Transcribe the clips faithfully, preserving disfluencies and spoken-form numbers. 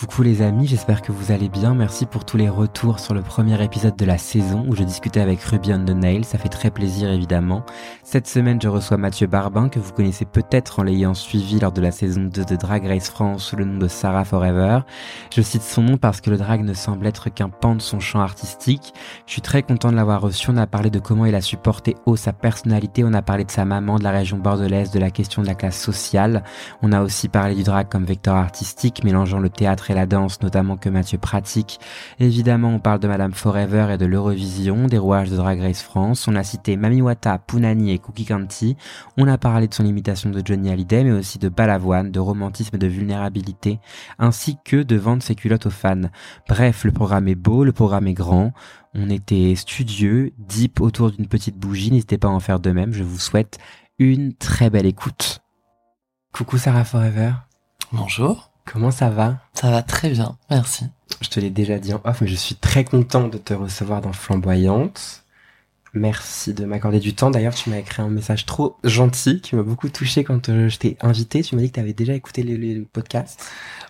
Coucou les amis, j'espère que vous allez bien. Merci pour tous les retours sur le premier épisode de la saison où je discutais avec Ruby on the Nail. Ça fait très plaisir évidemment. Cette semaine, je reçois Mathieu Barbin que vous connaissez peut-être en l'ayant suivi lors de la saison deux de Drag Race France sous le nom de Sara Forever. Je cite son nom parce que le drag ne semble être qu'un pan de son champ artistique. Je suis très content de l'avoir reçu. On a parlé de comment il a supporté haut sa personnalité. On a parlé de sa maman, de la région bordelaise, de la question de la classe sociale. On a aussi parlé du drag comme vecteur artistique, mélangeant le théâtre et la danse, notamment que Mathieu pratique. Évidemment, on parle de Madame Forever et de l'Eurovision, des rouages de Drag Race France. On a cité Mamiwata, Punani et Cookie Conti. On a parlé de son imitation de Johnny Hallyday, mais aussi de Balavoine, de romantisme et de vulnérabilité, ainsi que de vendre ses culottes aux fans. Bref, le programme est beau, le programme est grand. On était studieux, deep autour d'une petite bougie. N'hésitez pas à en faire de même. Je vous souhaite une très belle écoute. Coucou Sara Forever. Bonjour. Comment ça va ? Ça va très bien, merci. Je te l'ai déjà dit en off, mais je suis très content de te recevoir dans Flamboyante. Merci de m'accorder du temps. D'ailleurs, tu m'as écrit un message trop gentil qui m'a beaucoup touché quand je t'ai invité. Tu m'as dit que tu avais déjà écouté le, le podcast.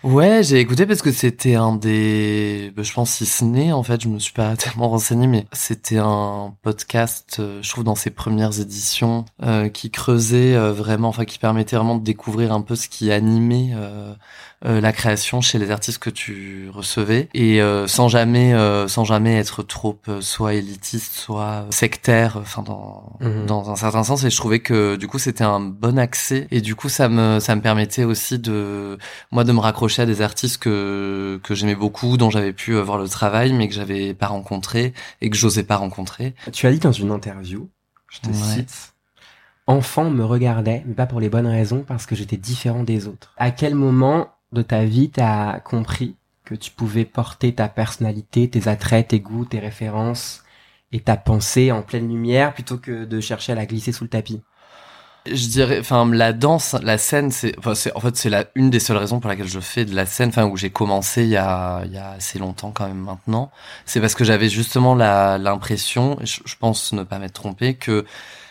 Ouais, j'ai écouté parce que c'était un des... Je pense si ce n'est, en fait, je me suis pas tellement renseigné, mais c'était un podcast, je trouve, dans ses premières éditions, euh, qui creusait euh, vraiment, enfin, qui permettait vraiment de découvrir un peu ce qui animait euh, euh, la création chez les artistes que tu recevais. Et euh, sans jamais euh, sans jamais être trop euh, soit élitiste, soit... Euh, sectaire, enfin dans mmh. dans un certain sens, et je trouvais que du coup c'était un bon accès, et du coup ça me ça me permettait aussi de moi de me raccrocher à des artistes que que j'aimais beaucoup, dont j'avais pu voir le travail mais que j'avais pas rencontré et que j'osais pas rencontrer. Tu as dit dans une interview, je te ouais. cite: enfant, me regardait mais pas pour les bonnes raisons, parce que j'étais différent des autres. À quel moment de ta vie t'as compris que tu pouvais porter ta personnalité, tes attraits, tes goûts, tes références et ta pensée en pleine lumière plutôt que de chercher à la glisser sous le tapis? Je dirais, enfin, la danse, la scène, c'est, enfin, c'est, en fait, c'est la, une des seules raisons pour laquelle je fais de la scène, enfin, où j'ai commencé il y a, il y a assez longtemps quand même maintenant. C'est parce que j'avais justement la, l'impression, je, je pense ne pas m'être trompé, que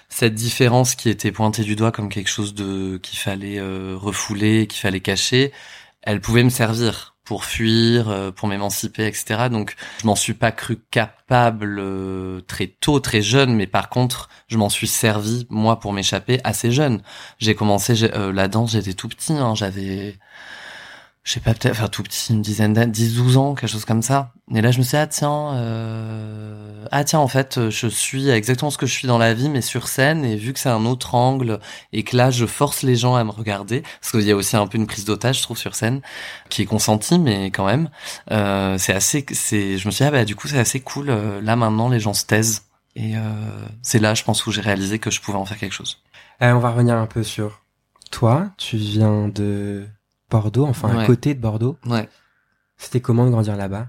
cette différence qui était pointée du doigt comme quelque chose de, qu'il fallait euh, refouler, qu'il fallait cacher, elle pouvait me servir pour fuir, pour m'émanciper, et cetera. Donc, je m'en suis pas cru capable euh, très tôt, très jeune, mais par contre, je m'en suis servi, moi, pour m'échapper, assez jeune. J'ai commencé j'ai, euh, la danse, j'étais tout petit, hein, j'avais, je sais pas, peut-être, enfin, tout petit, une dizaine d'années, dix, douze ans, quelque chose comme ça. Et là, je me suis dit, ah tiens, euh... ah tiens, en fait, je suis exactement ce que je suis dans la vie, mais sur scène, et vu que c'est un autre angle, et que là, je force les gens à me regarder, parce qu'il y a aussi un peu une prise d'otage, je trouve, sur scène, qui est consentie, mais quand même, euh, c'est assez, c'est, je me suis dit, ah bah, du coup, c'est assez cool, là, maintenant, les gens se taisent, et euh, c'est là, je pense, où j'ai réalisé que je pouvais en faire quelque chose. Euh, on va revenir un peu sur toi, tu viens de Bordeaux, enfin, ouais. à côté de Bordeaux. Ouais. C'était comment de grandir là-bas?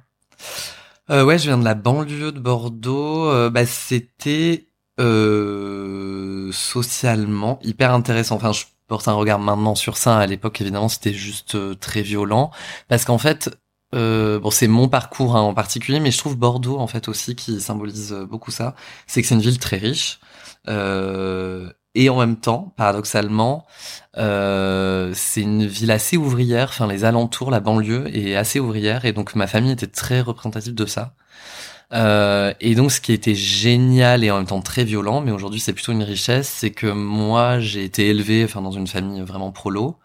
Euh, ouais, je viens de la banlieue de Bordeaux. Euh, bah, c'était euh, socialement hyper intéressant. Enfin, je porte un regard maintenant sur ça. À l'époque, évidemment, c'était juste euh, très violent. Parce qu'en fait, euh, bon, c'est mon parcours hein, en particulier, mais je trouve Bordeaux, en fait, aussi, qui symbolise beaucoup ça. C'est que c'est une ville très riche. Euh... Et en même temps, paradoxalement, euh, c'est une ville assez ouvrière. Enfin, les alentours, la banlieue est assez ouvrière, et donc ma famille était très représentative de ça. Euh, et donc, ce qui était génial et en même temps très violent, mais aujourd'hui c'est plutôt une richesse, c'est que moi j'ai été élevé, enfin, dans une famille vraiment prolo.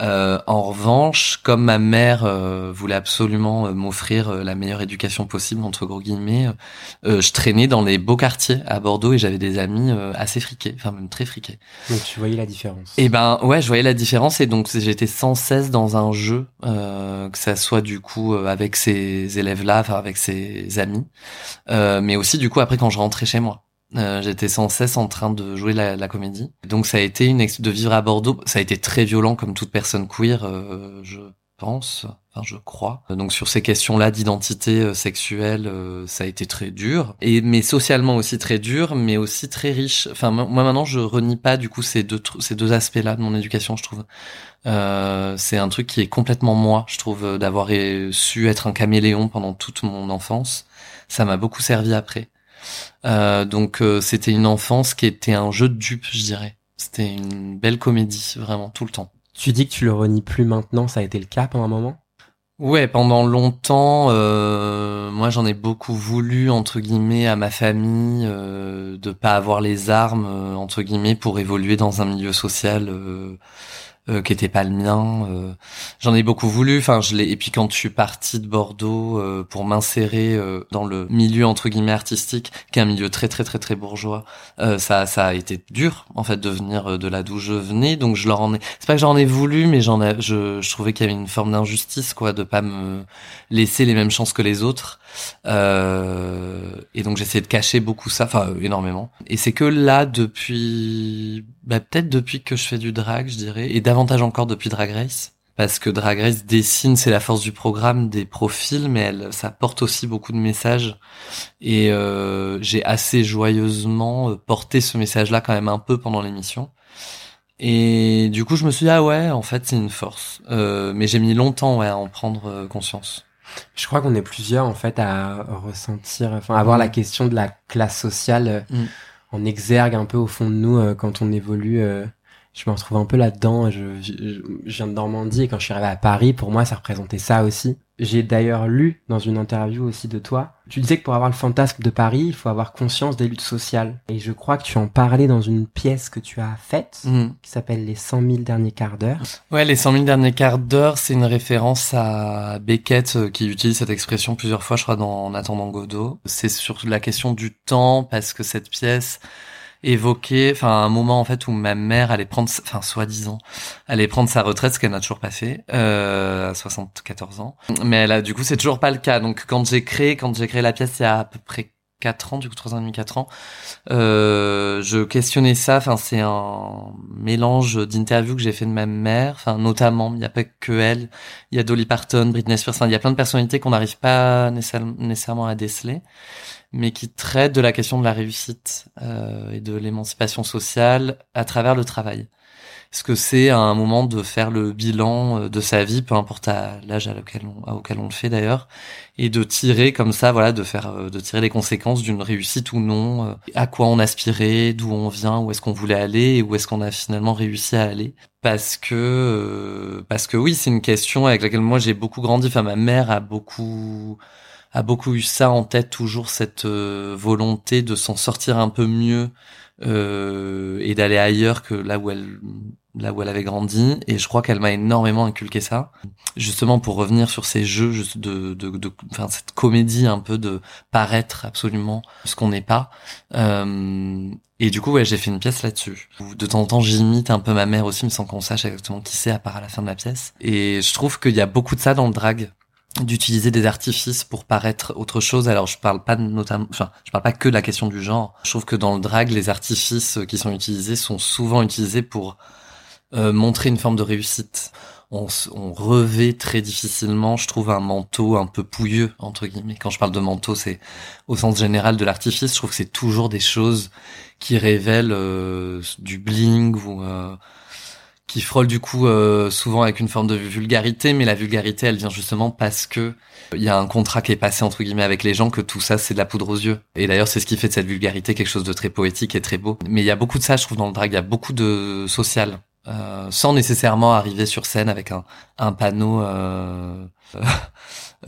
Euh, en revanche, comme ma mère euh, voulait absolument euh, m'offrir euh, la meilleure éducation possible, entre gros guillemets, euh, je traînais dans les beaux quartiers à Bordeaux, et j'avais des amis euh, assez friqués, enfin même très friqués. Donc tu voyais la différence. Et ben ouais, je voyais la différence, et donc j'étais sans cesse dans un jeu, euh, que ça soit du coup euh, avec ces élèves-là, enfin avec ces amis, euh, mais aussi du coup après quand je rentrais chez moi. Euh, j'étais sans cesse en train de jouer la, la comédie. Donc ça a été une ex- de vivre à Bordeaux, ça a été très violent comme toute personne queer, euh, je pense, enfin je crois. Donc sur ces questions-là d'identité euh, sexuelle, euh, ça a été très dur, et mais socialement aussi très dur, mais aussi très riche. Enfin m- moi maintenant je renie pas du coup ces deux tr- ces deux aspects-là de mon éducation, je trouve. Euh, c'est un truc qui est complètement moi, je trouve, euh, d'avoir é- su être un caméléon pendant toute mon enfance. Ça m'a beaucoup servi après. Euh, donc euh, c'était une enfance qui était un jeu de dupes, je dirais. C'était une belle comédie, vraiment, tout le temps. Tu dis que tu le renies plus maintenant, ça a été le cas pendant un moment ? Ouais, pendant longtemps, euh, moi j'en ai beaucoup voulu, entre guillemets, à ma famille, euh, de pas avoir les armes, euh, entre guillemets, pour évoluer dans un milieu social euh, euh, qui était pas le mien. Euh, j'en ai beaucoup voulu, enfin je l'ai. Et puis quand je suis parti de Bordeaux euh, pour m'insérer euh, dans le milieu entre guillemets artistique, qui est un milieu très très très très bourgeois, euh, ça ça a été dur en fait de venir de là d'où je venais. Donc je leur en ai. C'est pas que j'en ai voulu, mais j'en ai. Je, je trouvais qu'il y avait une forme d'injustice, quoi, de pas me laisser les mêmes chances que les autres. Euh, et donc j'essayais de cacher beaucoup ça, enfin euh, énormément. Et c'est que là, depuis, bah peut-être depuis que je fais du drag, je dirais, et davantage encore depuis Drag Race, parce que Drag Race dessine, c'est la force du programme, des profils, mais elle, ça porte aussi beaucoup de messages. Et euh, j'ai assez joyeusement porté ce message-là quand même un peu pendant l'émission. Et du coup, je me suis dit, ah ouais, en fait, c'est une force. Euh, mais j'ai mis longtemps ouais, à en prendre conscience. Je crois qu'on est plusieurs en fait à ressentir, enfin à avoir mmh. la question de la classe sociale euh, mmh. en exergue un peu au fond de nous euh, quand on évolue. Euh, je me retrouve un peu là-dedans. Je, je, je viens de Normandie et quand je suis arrivé à Paris, pour moi, ça représentait ça aussi. J'ai d'ailleurs lu dans une interview aussi de toi, tu disais que pour avoir le fantasme de Paris, il faut avoir conscience des luttes sociales. Et je crois que tu en parlais dans une pièce que tu as faite, mmh. qui s'appelle Les cent mille derniers quarts d'heure. Ouais, Les cent mille derniers quarts d'heure, c'est une référence à Beckett, qui utilise cette expression plusieurs fois, je crois, dans En attendant Godot. C'est sur la question du temps, parce que cette pièce... évoqué, enfin un moment en fait où ma mère allait prendre, enfin soi-disant, allait prendre sa retraite, ce qu'elle n'a toujours pas fait, euh, à soixante-quatorze ans. Mais elle a, du coup, c'est toujours pas le cas. Donc quand j'ai créé, quand j'ai créé la pièce, il y a à peu près quatre ans, du coup trois ans et demi, quatre ans, euh, je questionnais ça. Enfin, c'est un mélange d'interviews que j'ai fait de ma mère. Enfin, notamment, il n'y a pas que elle. Il y a Dolly Parton, Britney Spears. Enfin, il y a plein de personnalités qu'on n'arrive pas nécessairement à déceler, mais qui traite de la question de la réussite euh, et de l'émancipation sociale à travers le travail. Est-ce que c'est un moment de faire le bilan de sa vie, peu importe à l'âge à lequel on, à auquel on le fait d'ailleurs, et de tirer comme ça, voilà, de faire, de tirer les conséquences d'une réussite ou non, euh, à quoi on aspirait, d'où on vient, où est-ce qu'on voulait aller et où est-ce qu'on a finalement réussi à aller. Parce que, euh, parce que oui, c'est une question avec laquelle moi j'ai beaucoup grandi. Enfin, ma mère a beaucoup. a beaucoup eu ça en tête, toujours cette euh, volonté de s'en sortir un peu mieux euh, et d'aller ailleurs que là où elle là où elle avait grandi. Et je crois qu'elle m'a énormément inculqué ça. Justement, pour revenir sur ces jeux de de de enfin cette comédie un peu de paraître absolument ce qu'on n'est pas. Euh, et du coup, ouais, j'ai fait une pièce là-dessus. De temps en temps, j'imite un peu ma mère aussi, mais sans qu'on sache exactement qui c'est à part à la fin de la pièce. Et je trouve qu'il y a beaucoup de ça dans le drag, d'utiliser des artifices pour paraître autre chose. Alors je parle pas de notamment, enfin je parle pas que de la question du genre. Je trouve que dans le drag, les artifices qui sont utilisés sont souvent utilisés pour euh, montrer une forme de réussite. On, on revêt très difficilement, je trouve, un manteau un peu pouilleux, entre guillemets. Quand je parle de manteau, c'est au sens général de l'artifice. Je trouve que c'est toujours des choses qui révèlent euh, du bling ou euh, qui frôle du coup euh, souvent avec une forme de vulgarité, mais la vulgarité, elle vient justement parce que il y a un contrat qui est passé entre guillemets avec les gens, que tout ça c'est de la poudre aux yeux. Et d'ailleurs, c'est ce qui fait de cette vulgarité quelque chose de très poétique et très beau. Mais il y a beaucoup de ça, je trouve, dans le drag. Il y a beaucoup de social, euh, sans nécessairement arriver sur scène avec un un panneau euh,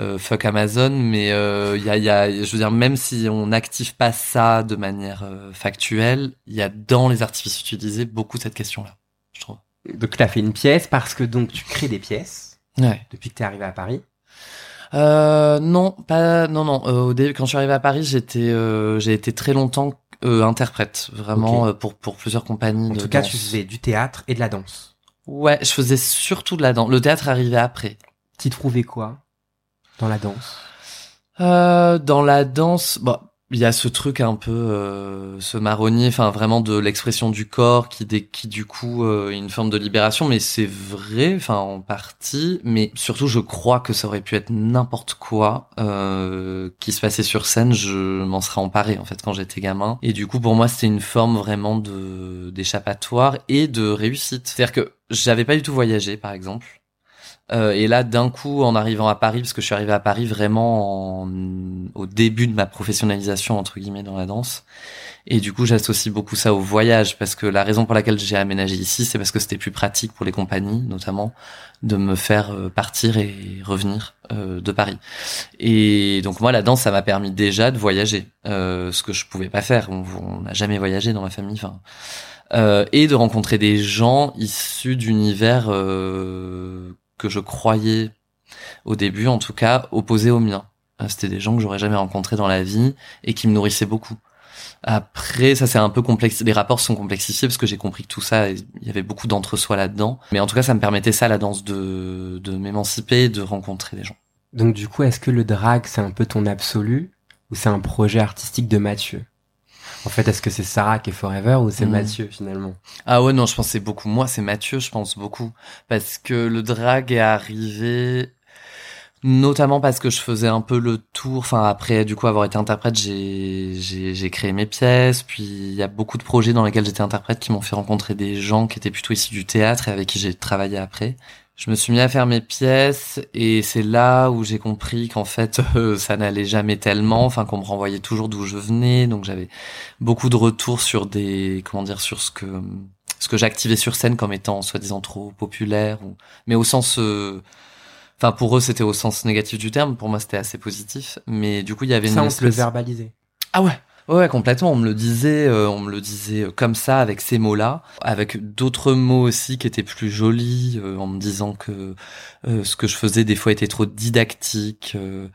euh, fuck Amazon. Mais il euh, y a, il y a, je veux dire, même si on n'active pas ça de manière euh, factuelle, il y a dans les artifices utilisés beaucoup cette question-là, je trouve. Donc, tu as fait une pièce parce que donc tu crées des pièces, ouais, depuis que tu es arrivé à Paris. Euh, non, pas non non. Euh, au début, quand je suis arrivé à Paris, j'étais euh, j'ai été très longtemps euh, interprète, vraiment, okay, euh, pour pour plusieurs compagnies. En de tout cas, danse. Tu faisais du théâtre et de la danse. Ouais, je faisais surtout de la danse. Le théâtre arrivait après. Tu trouvais quoi dans la danse? Euh, dans la danse, bon. Il y a ce truc un peu, euh, ce marronnier, enfin vraiment de l'expression du corps qui, dé- qui du coup, euh, une forme de libération, mais c'est vrai, enfin en partie, mais surtout je crois que ça aurait pu être n'importe quoi euh, qui se passait sur scène, je m'en serais emparé en fait quand j'étais gamin, et du coup pour moi c'était une forme vraiment de d'échappatoire et de réussite, c'est-à-dire que j'avais pas du tout voyagé par exemple. Euh, et là, d'un coup, en arrivant à Paris, parce que je suis arrivé à Paris vraiment en... au début de ma professionnalisation, entre guillemets, dans la danse. Et du coup, j'associe beaucoup ça au voyage, parce que la raison pour laquelle j'ai aménagé ici, c'est parce que c'était plus pratique pour les compagnies, notamment, de me faire partir et revenir euh, de Paris. Et donc moi, la danse, ça m'a permis déjà de voyager, euh, ce que je pouvais pas faire. On n'a jamais voyagé dans ma famille, enfin... Euh, et de rencontrer des gens issus d'univers euh, que je croyais, au début en tout cas, opposés aux miens. C'était des gens que j'aurais jamais rencontrés dans la vie et qui me nourrissaient beaucoup. Après, ça c'est un peu complexe, les rapports sont complexifiés parce que j'ai compris que tout ça, il y avait beaucoup d'entre-soi là-dedans. Mais en tout cas, ça me permettait ça, la danse, de, de m'émanciper, de rencontrer des gens. Donc du coup, est-ce que le drag, c'est un peu ton absolu ou c'est un projet artistique de Mathieu ? En fait, est-ce que c'est Sara qui est Forever ou c'est mmh. Mathieu finalement ? Ah ouais, non, je pense que c'est beaucoup moi, c'est Mathieu, je pense beaucoup. Parce que le drag est arrivé... notamment parce que je faisais un peu le tour, enfin après du coup avoir été interprète, j'ai j'ai j'ai créé mes pièces, puis il y a beaucoup de projets dans lesquels j'étais interprète qui m'ont fait rencontrer des gens qui étaient plutôt issus du théâtre et avec qui j'ai travaillé après. Je me suis mis à faire mes pièces et c'est là où j'ai compris qu'en fait euh, ça n'allait jamais tellement, enfin qu'on me renvoyait toujours d'où je venais, donc j'avais beaucoup de retours sur des comment dire sur ce que ce que j'activais sur scène comme étant soi-disant trop populaire ou mais au sens euh, enfin, pour eux, c'était au sens négatif du terme. Pour moi, c'était assez positif. Mais du coup, il y avait ça, une espèce... on te le verbalisait. Ah ouais, ouais, complètement. On me le disait, euh, on me le disait comme ça, avec ces mots-là, avec d'autres mots aussi qui étaient plus jolis, euh, en me disant que euh, ce que je faisais des fois était trop didactique. Euh,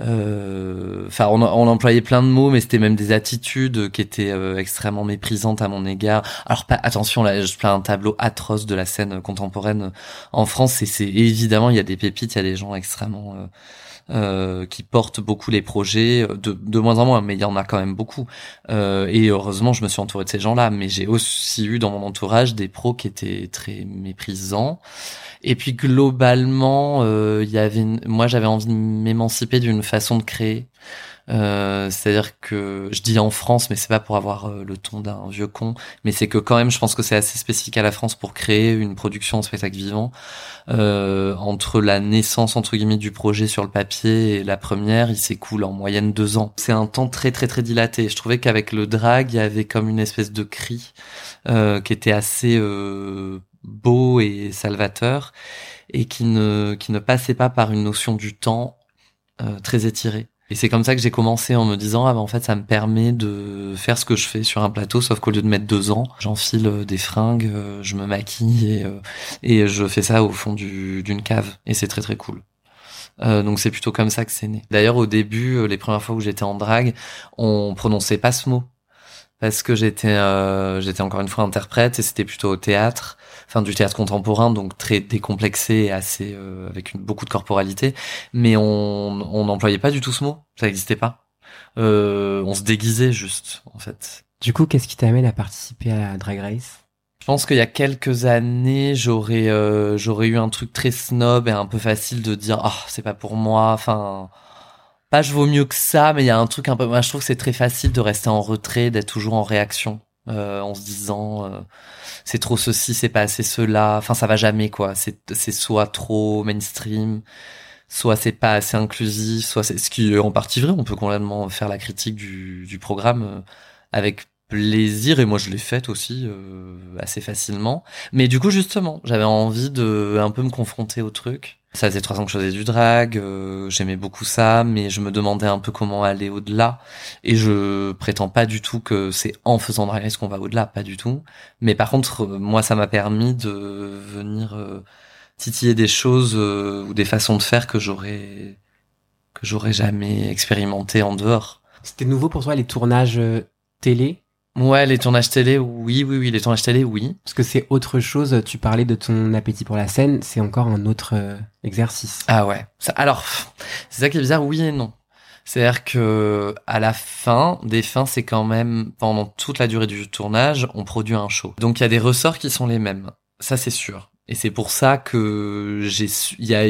euh... Enfin, on, on employait plein de mots, mais c'était même des attitudes qui étaient euh, extrêmement méprisantes à mon égard. Alors, pas, attention, là, je fais un tableau atroce de la scène contemporaine en France, et c'est évidemment, il y a des pépites, il y a des gens extrêmement euh, euh, qui portent beaucoup les projets, de, de moins en moins, mais il y en a quand même beaucoup. beaucoup euh, et heureusement je me suis entouré de ces gens-là, mais j'ai aussi eu dans mon entourage des pros qui étaient très méprisants. Et puis globalement euh, il y avait une... moi j'avais envie de m'émanciper d'une façon de créer, euh, c'est-à-dire que je dis en France, mais c'est pas pour avoir euh, le ton d'un vieux con, mais c'est que quand même je pense que c'est assez spécifique à la France pour créer une production en spectacle vivant, euh, entre la naissance entre guillemets du projet sur le papier et la première, il s'écoule en moyenne deux ans. C'est un temps très très très dilaté. Je trouvais qu'avec le drag il y avait comme une espèce de cri euh, qui était assez euh, beau et salvateur et qui ne qui ne passait pas par une notion du temps euh, très étirée. Et c'est comme ça que j'ai commencé, en me disant, ah ben en fait ça me permet de faire ce que je fais sur un plateau, sauf qu'au lieu de mettre deux ans, j'enfile des fringues, je me maquille et, et je fais ça au fond du, d'une cave. Et c'est très très cool. Euh, donc c'est plutôt comme ça que c'est né. D'ailleurs au début, les premières fois où j'étais en drague, on prononçait pas ce mot. Parce que j'étais euh, j'étais encore une fois interprète et c'était plutôt au théâtre, enfin du théâtre contemporain, donc très décomplexé et assez euh, avec une, beaucoup de corporalité, mais on on n'employait pas du tout ce mot, ça n'existait pas. Euh, on se déguisait juste en fait. Du coup, qu'est-ce qui t'amène à participer à la Drag Race ? Je pense qu'il y a quelques années, j'aurais euh, j'aurais eu un truc très snob et un peu facile de dire ah oh, c'est pas pour moi, enfin. Pas je vaux mieux que ça, mais il y a un truc un peu... Moi, je trouve que c'est très facile de rester en retrait, d'être toujours en réaction, euh, en se disant euh, c'est trop ceci, c'est pas assez cela, enfin ça va jamais quoi. C'est c'est soit trop mainstream, soit c'est pas assez inclusif, soit c'est... Ce qui est en partie vrai, on peut complètement faire la critique du, du programme euh, avec plaisir, et moi je l'ai faite aussi euh, assez facilement. Mais du coup, justement, j'avais envie de un peu me confronter au truc. Ça faisait trois ans que je faisais du drag, euh, j'aimais beaucoup ça, mais je me demandais un peu comment aller au-delà. Et je prétends pas du tout que c'est en faisant Drag Race qu'on va au-delà, pas du tout. Mais par contre, euh, moi, ça m'a permis de venir euh, titiller des choses euh, ou des façons de faire que j'aurais que j'aurais jamais expérimenté en dehors. C'était nouveau pour toi les tournages télé ? Ouais, les tournages télé, oui, oui, oui, les tournages télé, oui. Parce que c'est autre chose, tu parlais de ton appétit pour la scène, c'est encore un autre euh, exercice. Ah ouais. Ça, alors, c'est ça qui est bizarre, oui et non. C'est-à-dire que, à la fin, des fins, c'est quand même, pendant toute la durée du tournage, on produit un show. Donc il y a des ressorts qui sont les mêmes. Ça, c'est sûr. Et c'est pour ça que j'ai, y a,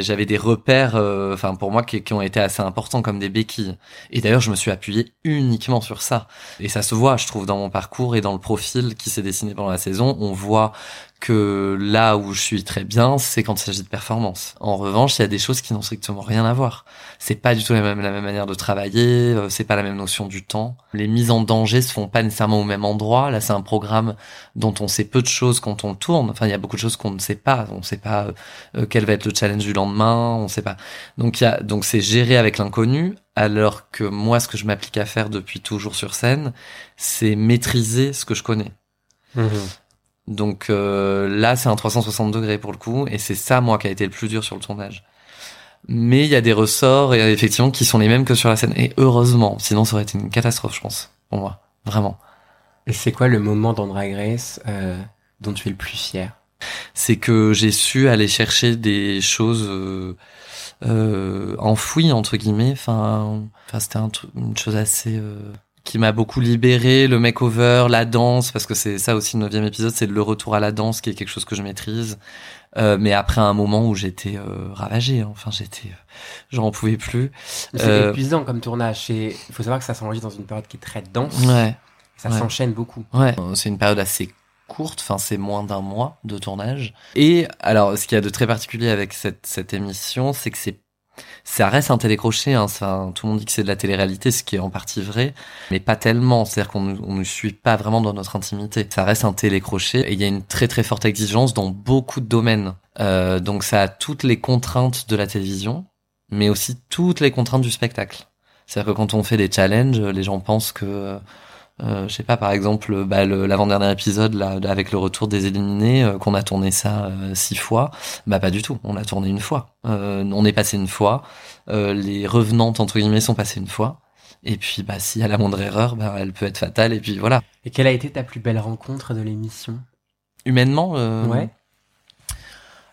j'avais des repères, enfin euh, pour moi, qui, qui ont été assez importants, comme des béquilles. Et d'ailleurs, je me suis appuyé uniquement sur ça. Et ça se voit, je trouve, dans mon parcours et dans le profil qui s'est dessiné pendant la saison. On voit que là où je suis très bien, c'est quand il s'agit de performance. En revanche, il y a des choses qui n'ont strictement rien à voir. C'est pas du tout la même, la même manière de travailler, c'est pas la même notion du temps. Les mises en danger se font pas nécessairement au même endroit. Là, c'est un programme dont on sait peu de choses quand on le tourne. Enfin, il y a beaucoup de choses qu'on ne sait pas. On sait pas euh, quel va être le challenge du lendemain, on sait pas. Donc, il y a, donc c'est géré avec l'inconnu. Alors que moi, ce que je m'applique à faire depuis toujours sur scène, c'est maîtriser ce que je connais. Mmh. Donc euh, là, c'est un trois cent soixante degrés pour le coup, et c'est ça, moi, qui a été le plus dur sur le tournage. Mais il y a des ressorts, et, effectivement, qui sont les mêmes que sur la scène. Et heureusement, sinon ça aurait été une catastrophe, je pense, pour moi. Vraiment. Et c'est quoi le moment dans Drag Race euh, dont tu es le plus fier ? C'est que j'ai su aller chercher des choses euh, euh, enfouies, entre guillemets. Enfin, enfin c'était un, une chose assez... Euh, qui m'a beaucoup libéré, le makeover, la danse, parce que c'est ça aussi le neuvième épisode, c'est le retour à la danse, qui est quelque chose que je maîtrise. Euh, mais après un moment où j'étais euh, ravagé, hein. Enfin j'étais... Euh, j'en pouvais plus. C'est euh, épuisant comme tournage. Il faut savoir que ça s'enregistre dans une période qui est très dense. Ouais, ça ouais. s'enchaîne beaucoup. Ouais. C'est une période assez courte, enfin c'est moins d'un mois de tournage. Et alors ce qu'il y a de très particulier avec cette cette émission, c'est que c'est ça reste un télécrochet, hein. Enfin, tout le monde dit que c'est de la télé-réalité, ce qui est en partie vrai, mais pas tellement. C'est-à-dire qu'on on ne suit pas vraiment dans notre intimité. Ça reste un télécrochet et il y a une très très forte exigence dans beaucoup de domaines. Euh, donc ça a toutes les contraintes de la télévision, mais aussi toutes les contraintes du spectacle. C'est-à-dire que quand on fait des challenges, les gens pensent que... Euh, je sais pas, par exemple, bah, le, l'avant-dernier épisode là, avec le retour des éliminés, euh, qu'on a tourné ça euh, six fois, bah pas du tout. On l'a tourné une fois. Euh, on est passé une fois. Euh, les revenantes entre guillemets sont passées une fois. Et puis, bah si y a la moindre erreur, bah elle peut être fatale. Et puis voilà. Et quelle a été ta plus belle rencontre de l'émission ? Humainement. Euh... Ouais.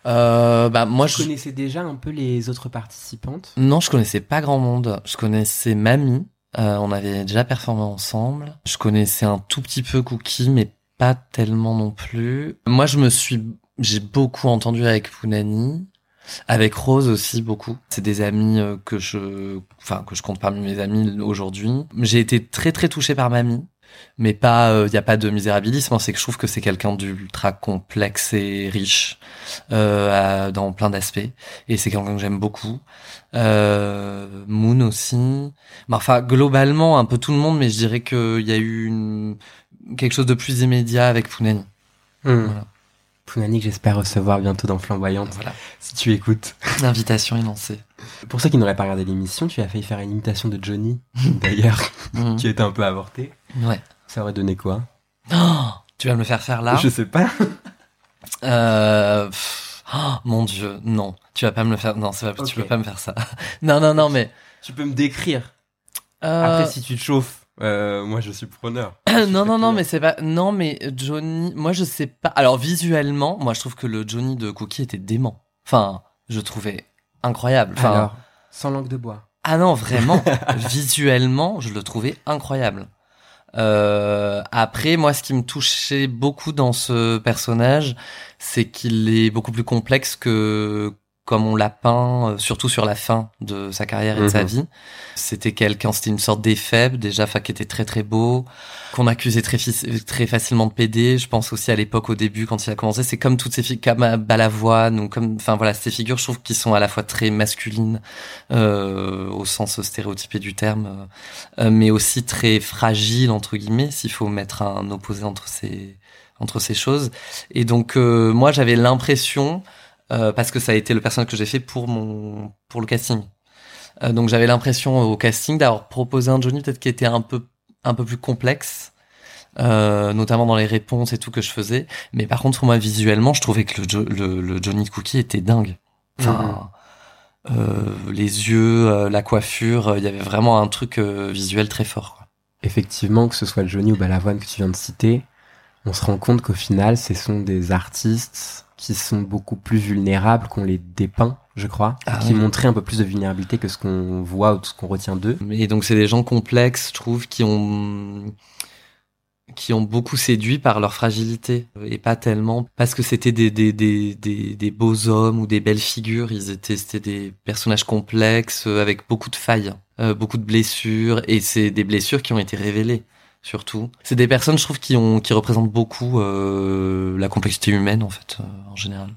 Euh, bah moi, tu je connaissais déjà un peu les autres participantes. Non, je connaissais pas grand monde. Je connaissais Mamie. Euh, on avait déjà performé ensemble. Je connaissais un tout petit peu Cookie, mais pas tellement non plus. Moi, je me suis, j'ai beaucoup entendu avec Punani, avec Rose aussi beaucoup. C'est des amis que je, enfin que je compte parmi mes amis aujourd'hui. J'ai été très très touché par Mamie, mais pas, il euh, y a pas de misérabilisme. C'est que je trouve que c'est quelqu'un d'ultra complexe et riche euh, à, dans plein d'aspects, et c'est quelqu'un que j'aime beaucoup. Euh, Moon aussi. Enfin, globalement, un peu tout le monde, mais je dirais qu'il y a eu une... quelque chose de plus immédiat avec Punani. Mmh. Voilà. Punani que j'espère recevoir bientôt dans Flamboyante. Voilà. Si tu écoutes. L'invitation est lancée. Pour ceux qui n'auraient pas regardé l'émission, tu as failli faire une imitation de Johnny, d'ailleurs, mmh. qui était un peu avortée. Ouais. Ça aurait donné quoi ? Oh, tu vas me le faire faire là ? Je sais pas. euh... Pff... Oh, mon Dieu, non, tu vas pas me le faire, non, c'est pas, okay. Tu peux pas me faire ça. non, non, non, mais... Tu peux me décrire. Euh... Après, si tu te chauffes, euh, moi, je suis preneur. non, non, preneur. non, mais c'est pas... Non, mais Johnny, moi, je sais pas... Alors, visuellement, moi, je trouve que le Johnny de Cookie était dément. Enfin, je trouvais incroyable. Enfin... Alors, sans langue de bois. Ah non, vraiment, visuellement, je le trouvais incroyable. Euh, après, moi, ce qui me touchait beaucoup dans ce personnage, c'est qu'il est beaucoup plus complexe que comme on l'a peint, surtout sur la fin de sa carrière et de mmh. sa vie. C'était quelqu'un, c'était une sorte d'éphèbe, déjà, enfin, qui était très très beau, qu'on accusait très, très facilement de pédé. Je pense aussi à l'époque, au début, quand il a commencé, c'est comme toutes ces figures, comme Balavoine, ou comme, enfin voilà, ces figures, je trouve, qui sont à la fois très masculines, euh, au sens stéréotypé du terme, euh, mais aussi très fragiles, entre guillemets, s'il faut mettre un opposé entre ces, entre ces choses. Et donc, euh, moi, j'avais l'impression, Euh, parce que ça a été le personnage que j'ai fait pour mon pour le casting. Euh, donc j'avais l'impression au casting d'avoir proposé un Johnny peut-être qui était un peu un peu plus complexe, euh, notamment dans les réponses et tout que je faisais. Mais par contre, moi visuellement, je trouvais que le, jo- le, le Johnny Cookie était dingue. Enfin, mmh. euh, les yeux, euh, la coiffure, il euh, y avait vraiment un truc euh, visuel très fort. Quoi. Effectivement, que ce soit le Johnny ou Balavoine que tu viens de citer, on se rend compte qu'au final, ce sont des artistes qui sont beaucoup plus vulnérables qu'on les dépeint, je crois, ah, qui oui. montraient un peu plus de vulnérabilité que ce qu'on voit ou ce qu'on retient d'eux. Et donc c'est des gens complexes, je trouve, qui ont qui ont beaucoup séduit par leur fragilité et pas tellement parce que c'était des des des des, des beaux hommes ou des belles figures. Ils étaient c'était des personnages complexes avec beaucoup de failles, euh, beaucoup de blessures, et c'est des blessures qui ont été révélées. surtout. C'est des personnes, je trouve, qui ont, qui représentent beaucoup euh, la complexité humaine, en fait, euh, en général.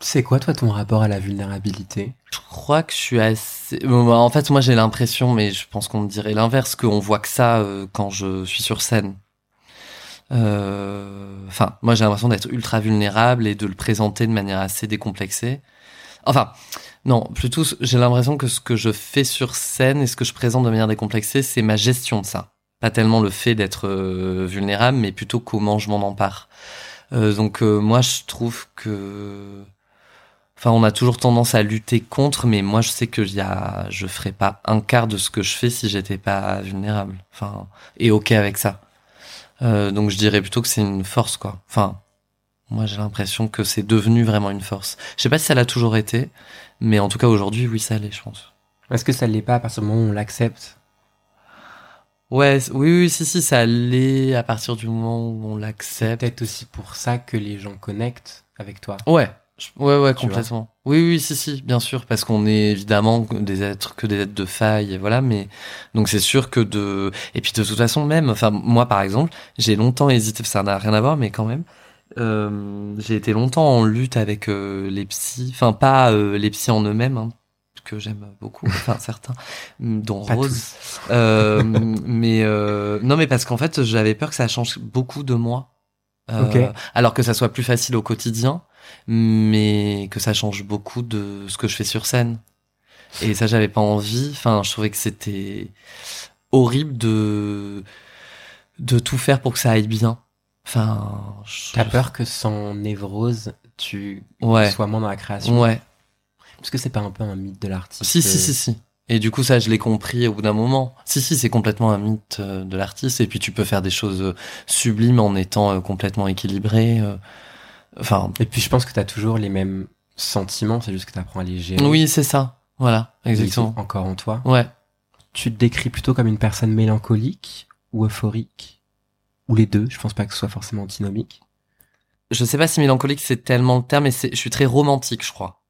C'est quoi, toi, ton rapport à la vulnérabilité ? Je crois que je suis assez... En fait, moi, j'ai l'impression, mais je pense qu'on me dirait l'inverse, qu'on voit que ça euh, quand je suis sur scène. Euh... Enfin, moi, j'ai l'impression d'être ultra vulnérable et de le présenter de manière assez décomplexée. Enfin, non, plutôt, j'ai l'impression que ce que je fais sur scène et ce que je présente de manière décomplexée, c'est ma gestion de ça. Pas tellement le fait d'être euh, vulnérable, mais plutôt comment je m'en empare. Euh, donc, euh, moi, je trouve que... Enfin, on a toujours tendance à lutter contre, mais moi, je sais que y a, je ferais pas un quart de ce que je fais si j'étais pas vulnérable. Enfin, et ok avec ça. Euh, donc, je dirais plutôt que c'est une force, quoi. Enfin, moi, j'ai l'impression que c'est devenu vraiment une force. Je sais pas si ça l'a toujours été, mais en tout cas, aujourd'hui, oui, ça l'est, je pense. Est-ce que ça l'est pas à partir du moment où on l'accepte ? Ouais, oui, oui, si, si, ça l'est à partir du moment où on l'accepte. C'est peut-être aussi pour ça que les gens connectent avec toi. Ouais. Ouais, ouais, complètement. Oui, oui, si, si, bien sûr, parce qu'on est évidemment des êtres, que des êtres de faille, et voilà, mais, donc c'est sûr que de, et puis de toute façon même, enfin, moi par exemple, j'ai longtemps hésité, ça n'a rien à voir, mais quand même, euh, j'ai été longtemps en lutte avec euh, les psys, enfin, pas euh, les psys en eux-mêmes, hein, que j'aime beaucoup, enfin, certains, dont Rose, euh, mais, euh, non, mais parce qu'en fait, j'avais peur que ça change beaucoup de moi. Euh, okay. Alors que ça soit plus facile au quotidien, mais que ça change beaucoup de ce que je fais sur scène. Et ça, j'avais pas envie. Enfin, je trouvais que c'était horrible de de tout faire pour que ça aille bien. Enfin, je... t'as peur que sans névrose, tu ouais. sois moins dans la création. Ouais. Parce que c'est pas un peu un mythe de l'artiste. Si, si, si, si. Et du coup, ça, je l'ai compris au bout d'un moment. Si, si, c'est complètement un mythe de l'artiste. Et puis, tu peux faire des choses sublimes en étant complètement équilibré. Enfin. Et puis, je pense que t'as toujours les mêmes sentiments. C'est juste que t'apprends à les gérer. Oui, c'est ça. Voilà. Exactement. Encore en toi. Ouais. Tu te décris plutôt comme une personne mélancolique ou euphorique? Ou les deux? Je pense pas que ce soit forcément antinomique. Je sais pas si mélancolique, c'est tellement le terme, mais c'est, je suis très romantique, je crois.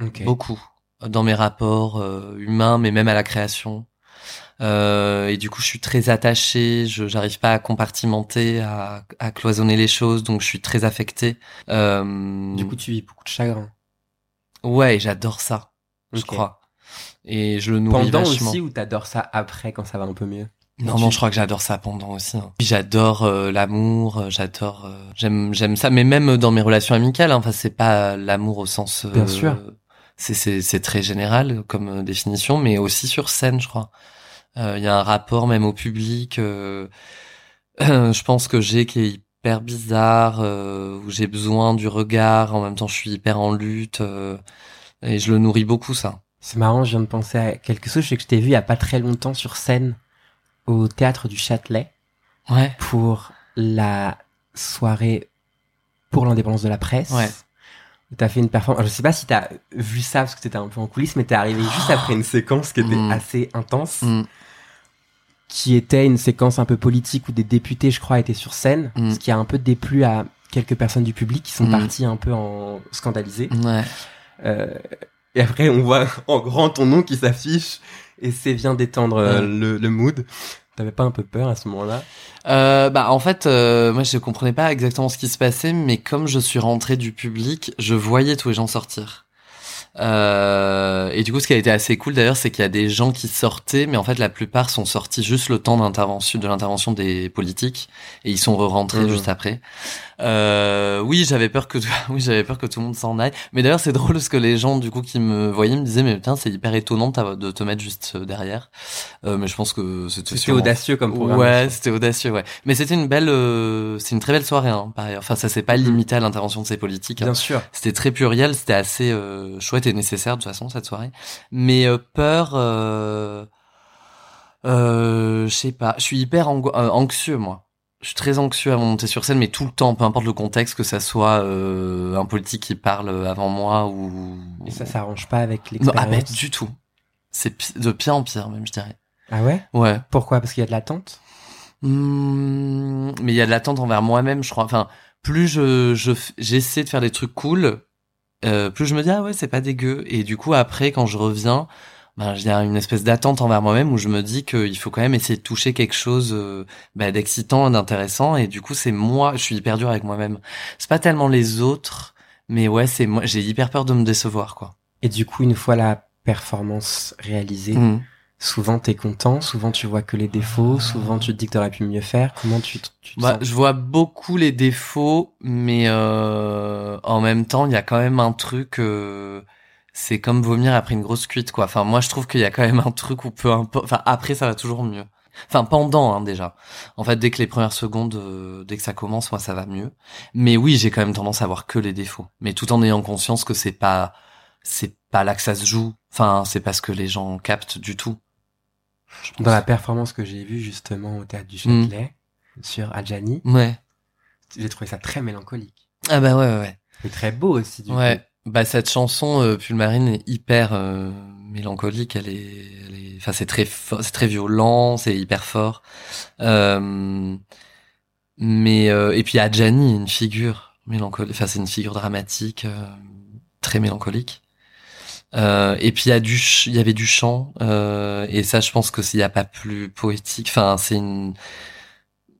Okay. Beaucoup. Dans mes rapports euh, humains, mais même à la création. Euh, et du coup, je suis très attaché, je j'arrive pas à compartimenter, à, à cloisonner les choses, donc je suis très affecté. Euh... Du coup, tu vis beaucoup de chagrin. Ouais, j'adore ça, okay. je crois. Et je le nourris pendant vachement. Pendant aussi, ou t'adores ça après, quand ça va un peu mieux ? Non, tu... non, je crois que j'adore ça pendant aussi. Hein. J'adore euh, l'amour, j'adore... Euh, j'aime j'aime ça, mais même dans mes relations amicales, enfin, hein, c'est pas l'amour au sens... Euh, Bien sûr. C'est, c'est, c'est très général comme définition, mais aussi sur scène, je crois. Il euh, y a un rapport même au public, euh, je pense que j'ai qui est hyper bizarre, euh, où j'ai besoin du regard, en même temps je suis hyper en lutte, euh, et je le nourris beaucoup, ça. C'est marrant, je viens de penser à quelque chose, je sais que je t'ai vu il y a pas très longtemps sur scène, au Théâtre du Châtelet, ouais. pour la soirée pour l'indépendance de la presse. Ouais. T'as fait une performance, je sais pas si t'as vu ça parce que t'étais un peu en coulisses, mais t'es arrivé juste après une séquence qui était mmh. assez intense, mmh. qui était une séquence un peu politique où des députés, je crois, étaient sur scène, mmh. ce qui a un peu déplu à quelques personnes du public qui sont mmh. parties un peu en scandalisées. Ouais. Euh, et après, on voit en grand ton nom qui s'affiche et c'est bien d'étendre euh, mmh. le, le mood. T'avais pas un peu peur à ce moment-là ? Euh, bah en fait, euh, moi je comprenais pas exactement ce qui se passait, mais comme je suis rentré du public, je voyais tous les gens sortir. Euh, et du coup, ce qui a été assez cool d'ailleurs, c'est qu'il y a des gens qui sortaient, mais en fait la plupart sont sortis juste le temps d'intervention, de l'intervention des politiques, et ils sont re-rentrés mmh. juste après. Euh, oui, j'avais peur que, oui, j'avais peur que tout le monde s'en aille. Mais d'ailleurs, c'est drôle parce que les gens du coup qui me voyaient me disaient, mais putain, c'est hyper étonnant de te mettre juste derrière. Euh, mais je pense que c'était, c'était sûrement... audacieux comme programme. Ouais, c'était audacieux, ouais. Mais c'était une belle, euh... c'est une très belle soirée, hein, par ailleurs. Enfin, ça s'est pas limité à l'intervention de ces politiques. Bien hein. sûr. C'était très pluriel, c'était assez euh, chouette et nécessaire de toute façon cette soirée. Mais euh, peur, euh, euh, je sais pas. Je suis hyper ango- euh, anxieux, moi. Je suis très anxieux avant de monter sur scène, mais tout le temps, peu importe le contexte, que ça soit euh, un politique qui parle avant moi ou... Et ça s'arrange pas avec l'expérience ? Non, ah ben, du tout. C'est de pire en pire, même, je dirais. Ah ouais ? Ouais. Pourquoi ? Parce qu'il y a de l'attente ? Mmh, mais il y a de l'attente envers moi-même, je crois. Enfin, plus je, je j'essaie de faire des trucs cool, euh, plus je me dis « Ah ouais, c'est pas dégueu ». Et du coup, après, quand je reviens... ben, je dirais une espèce d'attente envers moi-même où je me dis qu'il faut quand même essayer de toucher quelque chose euh, ben, d'excitant, d'intéressant. Et du coup, c'est moi, je suis hyper dur avec moi-même. C'est pas tellement les autres, mais ouais, c'est moi. J'ai hyper peur de me décevoir, quoi. Et du coup, une fois la performance réalisée, mmh. souvent t'es content, souvent tu vois que les défauts, souvent tu te dis que t'aurais pu mieux faire. Comment tu, t- tu te bah, sens ? Je vois beaucoup les défauts, mais euh, en même temps, il y a quand même un truc... Euh, c'est comme vomir après une grosse cuite, quoi. Enfin, moi, je trouve qu'il y a quand même un truc où peu importe... Enfin, après, ça va toujours mieux. Enfin, pendant, hein, déjà. En fait, dès que les premières secondes, euh, dès que ça commence, moi, ça va mieux. Mais oui, j'ai quand même tendance à voir que les défauts. Mais tout en ayant conscience que c'est pas... C'est pas là que ça se joue. Enfin, c'est pas ce que les gens captent du tout. Dans la performance que j'ai vue, justement, au Théâtre du Châtelet, mmh. sur Adjani, ouais. j'ai trouvé ça très mélancolique. Ah bah ouais, ouais, ouais. Et très beau aussi, du ouais. coup. Bah cette chanson euh, Pulmarine est hyper euh, mélancolique, elle est, elle est, enfin c'est très, fo- c'est très violent, c'est hyper fort. Euh, mais euh, et puis Adjani, une figure mélancolique, enfin c'est une figure dramatique, euh, très mélancolique. Euh, et puis il y a du, ch- il y avait du chant, euh, et ça je pense que s'il y a pas plus poétique, enfin c'est une,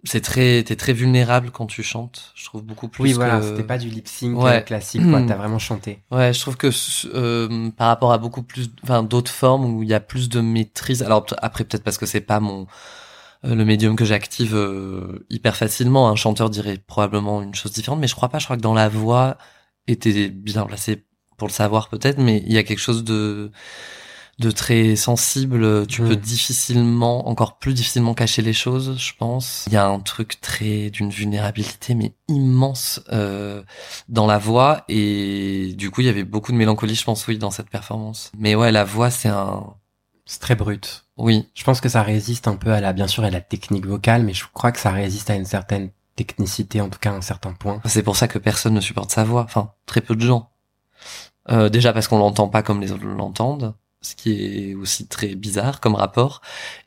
c'est très, t'es très vulnérable quand tu chantes, je trouve beaucoup plus. Oui, que... voilà, c'était pas du lip sync ouais. classique, quoi. T'as vraiment chanté. Ouais, je trouve que euh, par rapport à beaucoup plus, enfin d'autres formes où il y a plus de maîtrise. Alors t- après peut-être parce que c'est pas mon euh, le médium que j'active euh, hyper facilement. Un chanteur dirait probablement une chose différente, mais je crois pas. Je crois que dans la voix, et t'es bien placé pour le savoir peut-être, mais il y a quelque chose de de très sensible, tu mmh. peux difficilement, encore plus difficilement cacher les choses, je pense. Il y a un truc très, d'une vulnérabilité, mais immense, euh, dans la voix, et du coup, il y avait beaucoup de mélancolie, je pense, oui, dans cette performance. Mais ouais, la voix, c'est un... C'est très brut. Oui. Je pense que ça résiste un peu à la, bien sûr, à la technique vocale, mais je crois que ça résiste à une certaine technicité, en tout cas, à un certain point. C'est pour ça que personne ne supporte sa voix, enfin, très peu de gens. Euh, déjà parce qu'on l'entend pas comme les autres l'entendent. Ce qui est aussi très bizarre comme rapport.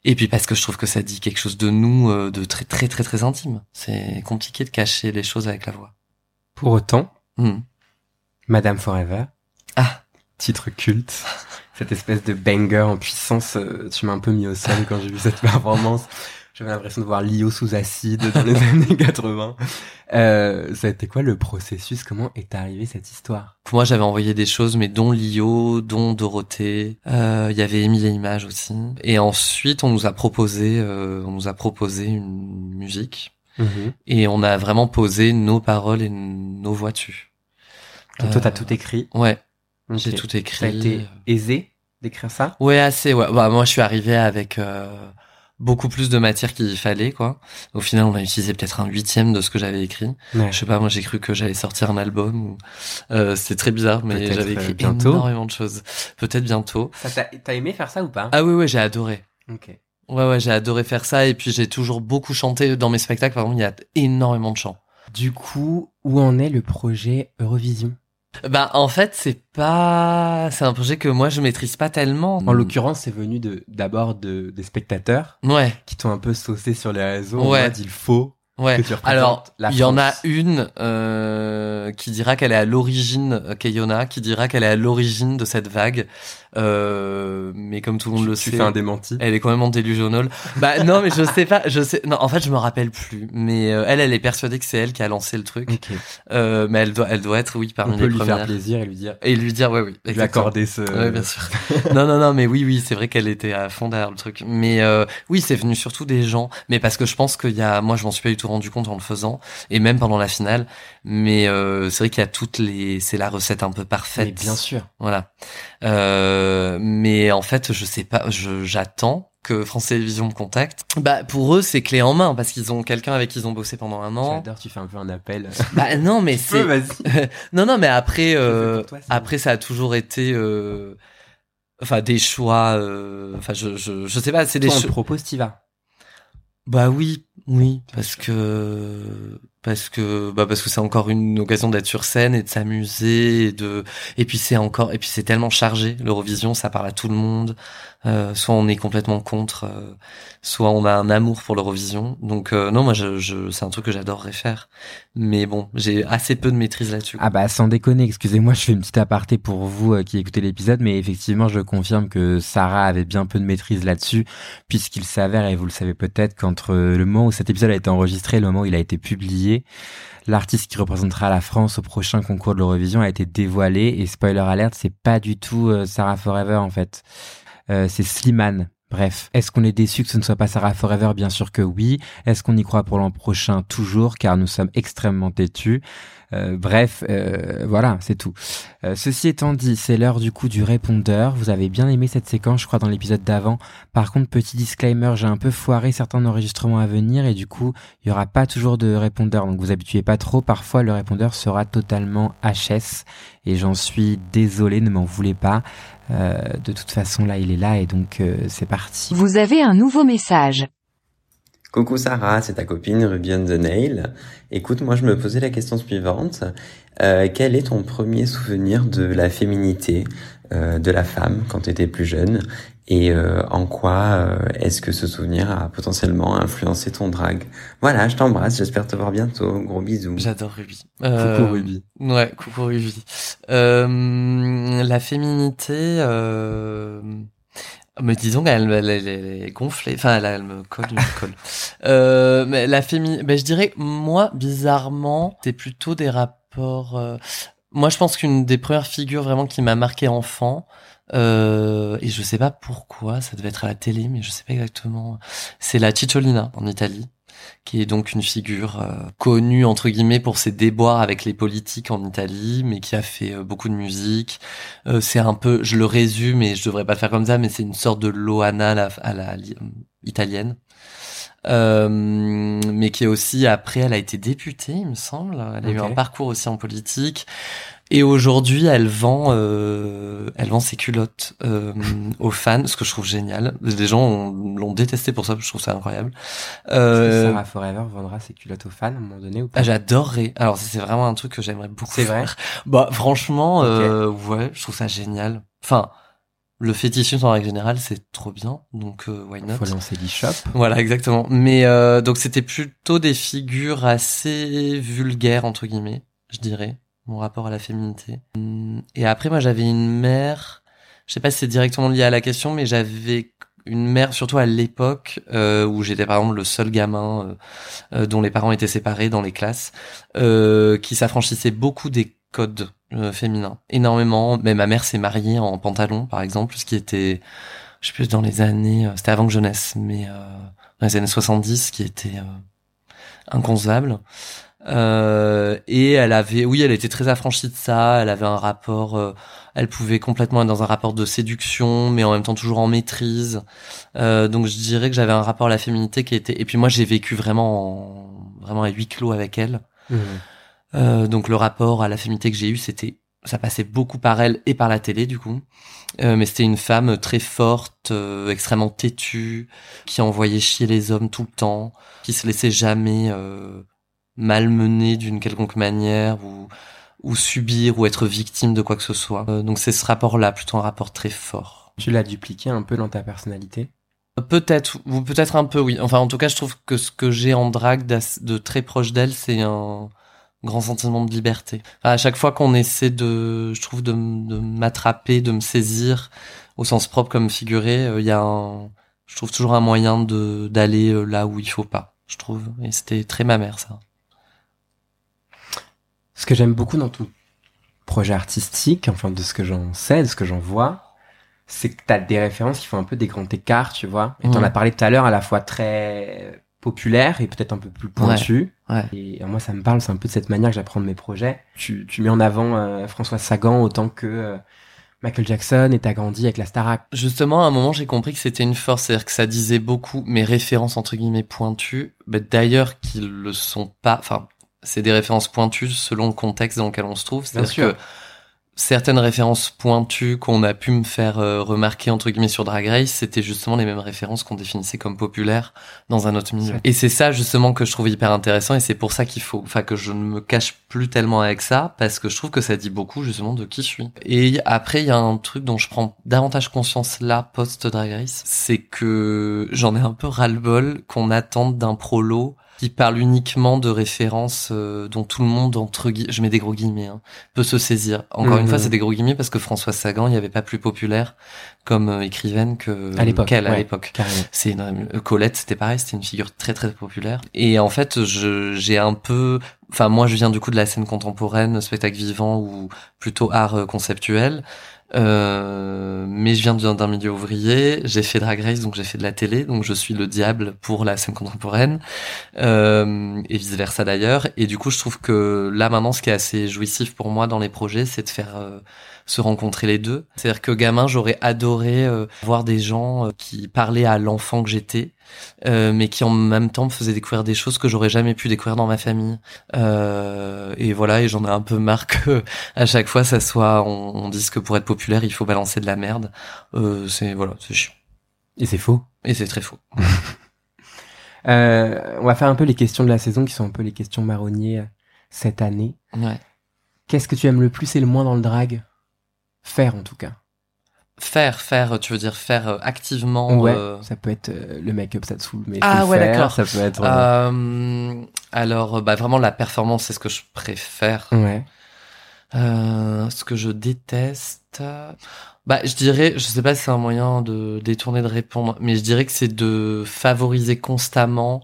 Et puis parce que je trouve que ça dit quelque chose de nous, de très très très très intime. C'est compliqué de cacher les choses avec la voix. Pour autant, mmh. Madame Forever, ah. titre culte, cette espèce de banger en puissance, tu m'as un peu mis au sol quand j'ai vu cette performance. J'avais l'impression de voir Lio sous acide dans les années quatre-vingts. Euh, ça a été quoi le processus ? Comment est arrivée cette histoire ? Pour moi, j'avais envoyé des choses, mais dont Lio, dont Dorothée. Euh, il y avait Émilie Image aussi. Et ensuite, on nous a proposé, euh, on nous a proposé une musique. Mmh. Et on a vraiment posé nos paroles et nos voix dessus. Donc euh, toi, t'as tout écrit ? Ouais, okay. J'ai tout écrit. Ça a été aisé d'écrire ça ? Ouais, assez. Ouais. Bah, moi, je suis arrivé avec... Euh... beaucoup plus de matière qu'il fallait, quoi. Au final, on a utilisé peut-être un huitième de ce que j'avais écrit. Ouais. Je sais pas, moi, j'ai cru que j'allais sortir un album. Ou... Euh, c'était très bizarre, mais peut-être j'avais écrit bientôt. Énormément de choses. Peut-être bientôt. Ça, t'as, t'as aimé faire ça ou pas ? Ah oui, oui, j'ai adoré. Ok. Ouais, ouais, j'ai adoré faire ça. Et puis, j'ai toujours beaucoup chanté dans mes spectacles. Par exemple, il y a énormément de chants. Du coup, où en est le projet Eurovision ? Bah, en fait, c'est pas, c'est un projet que moi je maîtrise pas tellement. En l'occurrence, c'est venu de, d'abord de, des spectateurs. Ouais. Qui t'ont un peu saucé sur les réseaux. Ouais. Mode, il faut. Ouais. Que tu représentes alors, la France. Il y en a une, euh, qui dira qu'elle est à l'origine, euh, Keyona, qui dira qu'elle est à l'origine de cette vague. Euh, mais comme tout le monde tu, le tu sait. Tu fais un démenti. Elle est quand même en delusional. Bah, non, mais je sais pas, je sais, non, en fait, je me rappelle plus. Mais, euh, elle, elle est persuadée que c'est elle qui a lancé le truc. Okay. Euh, mais elle doit, elle doit être, oui, parmi les premières. On peut lui faire plaisir et lui dire. Et lui dire, ouais, oui. Exactement. Lui accorder ce... Ouais, bien sûr. non, non, non, mais oui, oui, c'est vrai qu'elle était à fond derrière le truc. Mais, euh, oui, c'est venu surtout des gens. Mais parce que je pense qu'il y a, moi, je m'en suis pas du tout rendu compte en le faisant et même pendant la finale, mais euh, c'est vrai qu'il y a toutes les, c'est la recette un peu parfaite, mais bien sûr, voilà, euh, mais en fait je sais pas, je j'attends que France Télévisions me contacte. Bah pour eux c'est clé en main parce qu'ils ont quelqu'un avec qui ils ont bossé pendant un an. J'adore, tu fais un peu un appel. Bah non mais c'est peux, non non mais après euh, toi, après ça a toujours été euh... enfin des choix, euh... enfin je, je je sais pas, c'est des choix. On te propose, t'y vas. Bah oui, oui, parce que parce que bah parce que c'est encore une occasion d'être sur scène et de s'amuser et de et puis c'est encore et puis c'est tellement chargé, l'Eurovision, ça parle à tout le monde. Euh, soit on est complètement contre, euh, soit on a un amour pour l'Eurovision. Donc euh, non, moi je, je c'est un truc que j'adorerais faire. Mais bon, j'ai assez peu de maîtrise là-dessus. Ah bah sans déconner, excusez-moi, je fais une petite aparté pour vous euh, qui écoutez l'épisode, mais effectivement, je confirme que Sara avait bien peu de maîtrise là-dessus, puisqu'il s'avère, et vous le savez peut-être, qu'entre le moment où cet épisode a été enregistré et le moment où il a été publié, l'artiste qui représentera la France au prochain concours de l'Eurovision a été dévoilé. Et spoiler alert, c'est pas du tout euh, Sara Forever en fait. Euh, c'est Slimane. Bref, est-ce qu'on est déçu que ce ne soit pas Sara Forever ? Bien sûr que oui. Est-ce qu'on y croit pour l'an prochain ? Toujours, car nous sommes extrêmement têtus. Euh, bref, euh, voilà, c'est tout. Euh, ceci étant dit, c'est l'heure du coup du répondeur. Vous avez bien aimé cette séquence, je crois, dans l'épisode d'avant. Par contre, petit disclaimer, j'ai un peu foiré certains enregistrements à venir et du coup, il n'y aura pas toujours de répondeur. Donc, vous habituez pas trop. Parfois, le répondeur sera totalement H S et j'en suis désolé, ne m'en voulez pas. Euh, de toute façon, là, il est là et donc euh, c'est parti. Vous avez un nouveau message. Coucou Sara, c'est ta copine Ruby on the Nail. Écoute, moi je me posais la question suivante. Euh, quel est ton premier souvenir de la féminité, euh, de la femme quand tu étais plus jeune ? Et euh, en quoi euh, est-ce que ce souvenir a potentiellement influencé ton drag ? Voilà, je t'embrasse, j'espère te voir bientôt. Gros bisous. J'adore Ruby. Euh, coucou Ruby. Ouais, coucou Ruby. Euh, la féminité... Euh... Mais disons qu'elle elle, elle, elle est gonflée. Enfin, elle, elle me colle, elle me colle. euh, mais la féminité... Ben, je dirais, moi, bizarrement, c'est plutôt des rapports... Euh... Moi, je pense qu'une des premières figures vraiment qui m'a marqué enfant... Euh, et je sais pas pourquoi, ça devait être à la télé, mais je sais pas exactement. C'est la Cicciolina en Italie, qui est donc une figure euh, connue entre guillemets pour ses déboires avec les politiques en Italie, mais qui a fait euh, beaucoup de musique. Euh, c'est un peu, je le résume, et je devrais pas le faire comme ça, mais c'est une sorte de Loana à la, à la italienne. Euh, mais qui est aussi, après, elle a été députée, il me semble. Elle a okay. eu un parcours aussi en politique. Et aujourd'hui, elle vend, euh, elle vend ses culottes euh, aux fans, ce que je trouve génial. Les gens ont, l'ont détesté pour ça, je trouve ça incroyable. Euh, Est-ce que Sara Forever vendra ses culottes aux fans à un moment donné ou pas ? J'adorerais. Alors c'est vraiment un truc que j'aimerais beaucoup c'est faire. Vrai bah franchement, okay. euh, ouais, je trouve ça génial. Enfin, le fétichisme en règle générale, c'est trop bien. Donc euh, why not ? Faut lancer l'e-shop. Voilà, exactement. Mais euh, donc c'était plutôt des figures assez vulgaires entre guillemets, je dirais. Mon rapport à la féminité. Et après, moi, j'avais une mère, je sais pas si c'est directement lié à la question, mais j'avais une mère, surtout à l'époque, euh, où j'étais, par exemple, le seul gamin euh, euh, dont les parents étaient séparés dans les classes, euh, qui s'affranchissait beaucoup des codes euh, féminins. Énormément. Mais ma mère s'est mariée en pantalon, par exemple, ce qui était, je sais plus, dans les années... Euh, c'était avant que je naisse, mais euh, dans les années soixante-dix, ce qui était euh, inconcevable. Euh, et elle avait, oui, elle était très affranchie de ça. Elle avait un rapport, euh, elle pouvait complètement être dans un rapport de séduction, mais en même temps toujours en maîtrise. Euh, donc je dirais que j'avais un rapport à la féminité qui était. Et puis moi, j'ai vécu vraiment, en... vraiment à huis clos avec elle. Mmh. Euh, donc le rapport à la féminité que j'ai eu, c'était, ça passait beaucoup par elle et par la télé du coup. Euh, mais c'était une femme très forte, euh, extrêmement têtue, qui envoyait chier les hommes tout le temps, qui se laissait jamais. Euh... malmenée d'une quelconque manière ou ou subir ou être victime de quoi que ce soit. Euh, donc c'est ce rapport-là, plutôt un rapport très fort. Tu l'as dupliqué un peu dans ta personnalité ? Peut-être, ou peut-être un peu, oui. Enfin, en tout cas, je trouve que ce que j'ai en drague de très proche d'elle, c'est un grand sentiment de liberté. Enfin, à chaque fois qu'on essaie de, je trouve, de, de m'attraper, de me saisir, au sens propre comme figuré, il euh, y a un... Je trouve toujours un moyen de d'aller là où il faut pas, je trouve. Et c'était très ma mère, ça. Ce que j'aime beaucoup dans ton projet artistique, enfin de ce que j'en sais, de ce que j'en vois, c'est que t'as des références qui font un peu des grands écarts, tu vois. Et mmh. t'en as parlé tout à l'heure, à la fois très populaire et peut-être un peu plus pointu. Ouais, ouais. Et moi, ça me parle, c'est un peu de cette manière que j'apprends de mes projets. Tu, tu mets en avant euh, François Sagan autant que... Euh, Michael Jackson et t'as grandi avec la Star Ac'. Justement, à un moment, j'ai compris que c'était une force, c'est-à-dire que ça disait beaucoup mes références, entre guillemets, pointues, bah, d'ailleurs, qui le sont pas, enfin, c'est des références pointues selon le contexte dans lequel on se trouve, c'est-à-dire que certaines références pointues qu'on a pu me faire euh, remarquer entre guillemets sur Drag Race, c'était justement les mêmes références qu'on définissait comme populaires dans un autre milieu. Et c'est ça justement que je trouve hyper intéressant, et c'est pour ça qu'il faut, enfin que je ne me cache plus tellement avec ça, parce que je trouve que ça dit beaucoup justement de qui je suis. Et après il y a un truc dont je prends davantage conscience là post Drag Race, c'est que j'en ai un peu ras-le-bol qu'on attende d'un prolo qui parle uniquement de références euh, dont tout le monde, entre guillemets, je mets des gros guillemets, hein, peut se saisir. Encore mmh. une fois, c'est des gros guillemets parce que François Sagan, il n'y avait pas plus populaire comme euh, écrivaine que à l'époque, qu'elle ouais, à l'époque. Carrément. C'est une, euh, Colette, c'était pareil, c'était une figure très très populaire. Et en fait, je, j'ai un peu... Enfin, moi, je viens du coup de la scène contemporaine, spectacle vivant ou plutôt art conceptuel. Euh, mais je viens d'un, d'un milieu ouvrier, j'ai fait Drag Race, donc j'ai fait de la télé, donc je suis le diable pour la scène contemporaine, euh, et vice versa d'ailleurs. Et du coup, je trouve que là maintenant, ce qui est assez jouissif pour moi dans les projets, c'est de faire euh, se rencontrer les deux. C'est-à-dire que gamin, j'aurais adoré euh, voir des gens euh, qui parlaient à l'enfant que j'étais, euh, mais qui en même temps me faisaient découvrir des choses que j'aurais jamais pu découvrir dans ma famille. Euh, et voilà, et j'en ai un peu marre que à chaque fois, ça soit, on, on dise que pour être populaire, il faut balancer de la merde, euh, c'est voilà, c'est chiant. Et c'est faux. Et c'est très faux. euh, on va faire un peu les questions de la saison, qui sont un peu les questions marronniers cette année. Ouais. Qu'est-ce que tu aimes le plus et le moins dans le drag ? Faire en tout cas. Faire, faire, tu veux dire faire activement. Ouais, euh... ça peut être euh, le make-up, ça te saoule, mais ah, faut ouais, le faire, d'accord. Ça peut être... Euh... Euh, alors, bah, vraiment la performance, c'est ce que je préfère. Ouais. Euh, ce que je déteste, bah je dirais, je sais pas si c'est un moyen de détourner de répondre, mais je dirais que c'est de favoriser constamment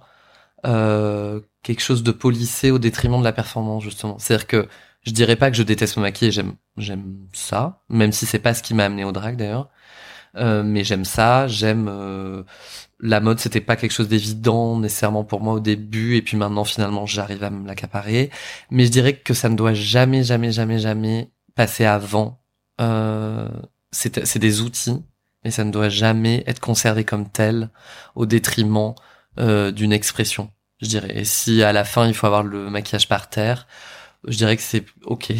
euh, quelque chose de policé au détriment de la performance justement. C'est-à-dire que je dirais pas que je déteste me maquiller, j'aime j'aime ça, même si c'est pas ce qui m'a amené au drag d'ailleurs. Euh, mais j'aime ça, j'aime euh, la mode, c'était pas quelque chose d'évident nécessairement pour moi au début, et puis maintenant finalement j'arrive à me l'accaparer, mais je dirais que ça ne doit jamais jamais jamais jamais passer avant, euh, c'est, c'est des outils, mais ça ne doit jamais être conservé comme tel au détriment euh, d'une expression, je dirais. Et si à la fin il faut avoir le maquillage par terre, je dirais que c'est ok.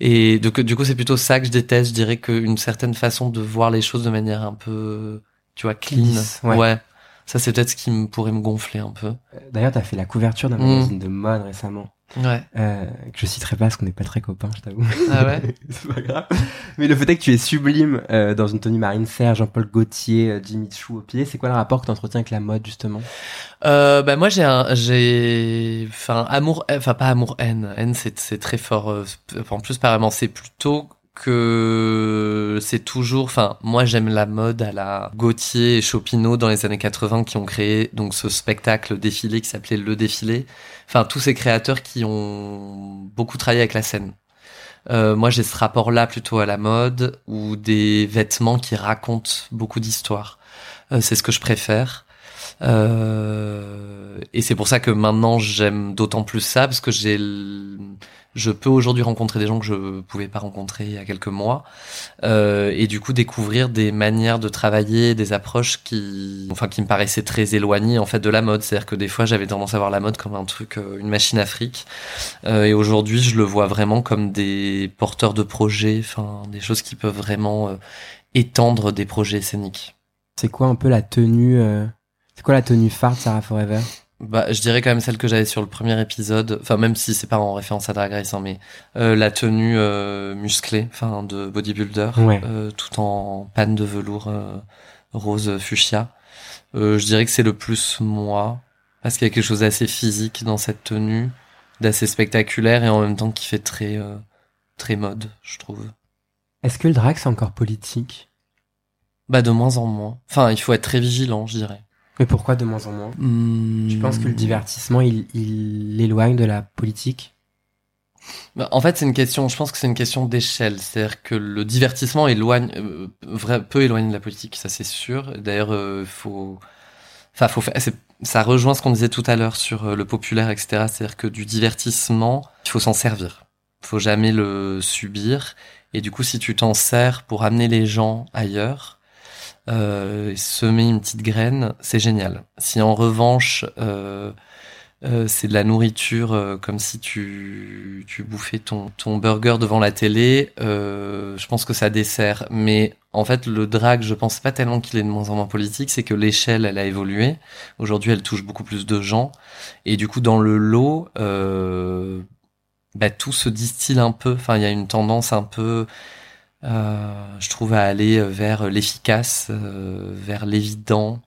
Et de, du coup, c'est plutôt ça que je déteste. Je dirais qu'une certaine façon de voir les choses de manière un peu, tu vois, clean. Lisse, ouais. ouais. Ça, c'est peut-être ce qui me, pourrait me gonfler un peu. D'ailleurs, t'as fait la couverture d'un mmh. magazine de mode récemment. Ouais. Euh, que je citerai pas parce qu'on n'est pas très copains, je t'avoue. Ah ouais? C'est pas grave. Mais le fait est que tu es sublime euh, dans une tenue Marine Serre, Jean-Paul Gaultier, Jimmy Choo au pied. C'est quoi le rapport que tu entretiens avec la mode, justement? Euh, bah, moi, j'ai un, j'ai, enfin, amour, enfin, pas amour-haine. Haine, c'est, c'est très fort. Euh, en plus, apparemment, c'est plutôt que c'est toujours, enfin, moi, j'aime la mode à la Gaultier et Chopineau dans les années quatre-vingts qui ont créé, donc, ce spectacle défilé qui s'appelait Le Défilé. Enfin, tous ces créateurs qui ont beaucoup travaillé avec la scène. Euh, moi, j'ai ce rapport-là plutôt à la mode ou des vêtements qui racontent beaucoup d'histoires. Euh, c'est ce que je préfère. Euh, et c'est pour ça que maintenant j'aime d'autant plus ça, parce que j'ai, l... je peux aujourd'hui rencontrer des gens que je pouvais pas rencontrer il y a quelques mois, euh, et du coup découvrir des manières de travailler, des approches qui, enfin qui me paraissaient très éloignées en fait de la mode. C'est-à-dire que des fois j'avais tendance à voir la mode comme un truc, une machine à fric, euh, et aujourd'hui je le vois vraiment comme des porteurs de projets, enfin des choses qui peuvent vraiment euh, étendre des projets scéniques. C'est quoi un peu la tenue euh... C'est quoi la tenue phare de Sara Forever ? Bah, je dirais quand même celle que j'avais sur le premier épisode. Enfin, même si c'est pas en référence à Drag Race, hein, mais euh, la tenue euh, musclée, enfin de bodybuilder, ouais. euh, tout en panne de velours euh, rose fuchsia. Euh, je dirais que c'est le plus moi, parce qu'il y a quelque chose d'assez physique dans cette tenue, d'assez spectaculaire et en même temps qui fait très euh, très mode, je trouve. Est-ce que le drag c'est encore politique ? Bah, de moins en moins. Enfin, il faut être très vigilant, je dirais. Mais pourquoi de moins en moins ? mmh. Tu penses que le divertissement, il, il l'éloigne de la politique ? En fait, c'est une question, je pense que c'est une question d'échelle. C'est-à-dire que le divertissement éloigne, euh, vrai, peut éloigner de la politique, ça c'est sûr. D'ailleurs, euh, faut, enfin, faut, c'est, ça rejoint ce qu'on disait tout à l'heure sur le populaire, et cetera. C'est-à-dire que du divertissement, il faut s'en servir. Il faut jamais le subir. Et du coup, si tu t'en sers pour amener les gens ailleurs, Euh, semer une petite graine, c'est génial. Si en revanche euh, Euh, c'est de la nourriture euh, comme si tu, tu bouffais ton, ton burger devant la télé. Euh, je pense que ça dessert. Mais en fait, le drag, je pense pas tellement qu'il est de moins en moins politique. C'est que l'échelle, elle a évolué. Aujourd'hui, elle touche beaucoup plus de gens. Et du coup, dans le lot, euh, bah, tout se distille un peu. Enfin, il y a une tendance un peu... Euh, je trouve à aller vers l'efficace, euh, vers l'évident.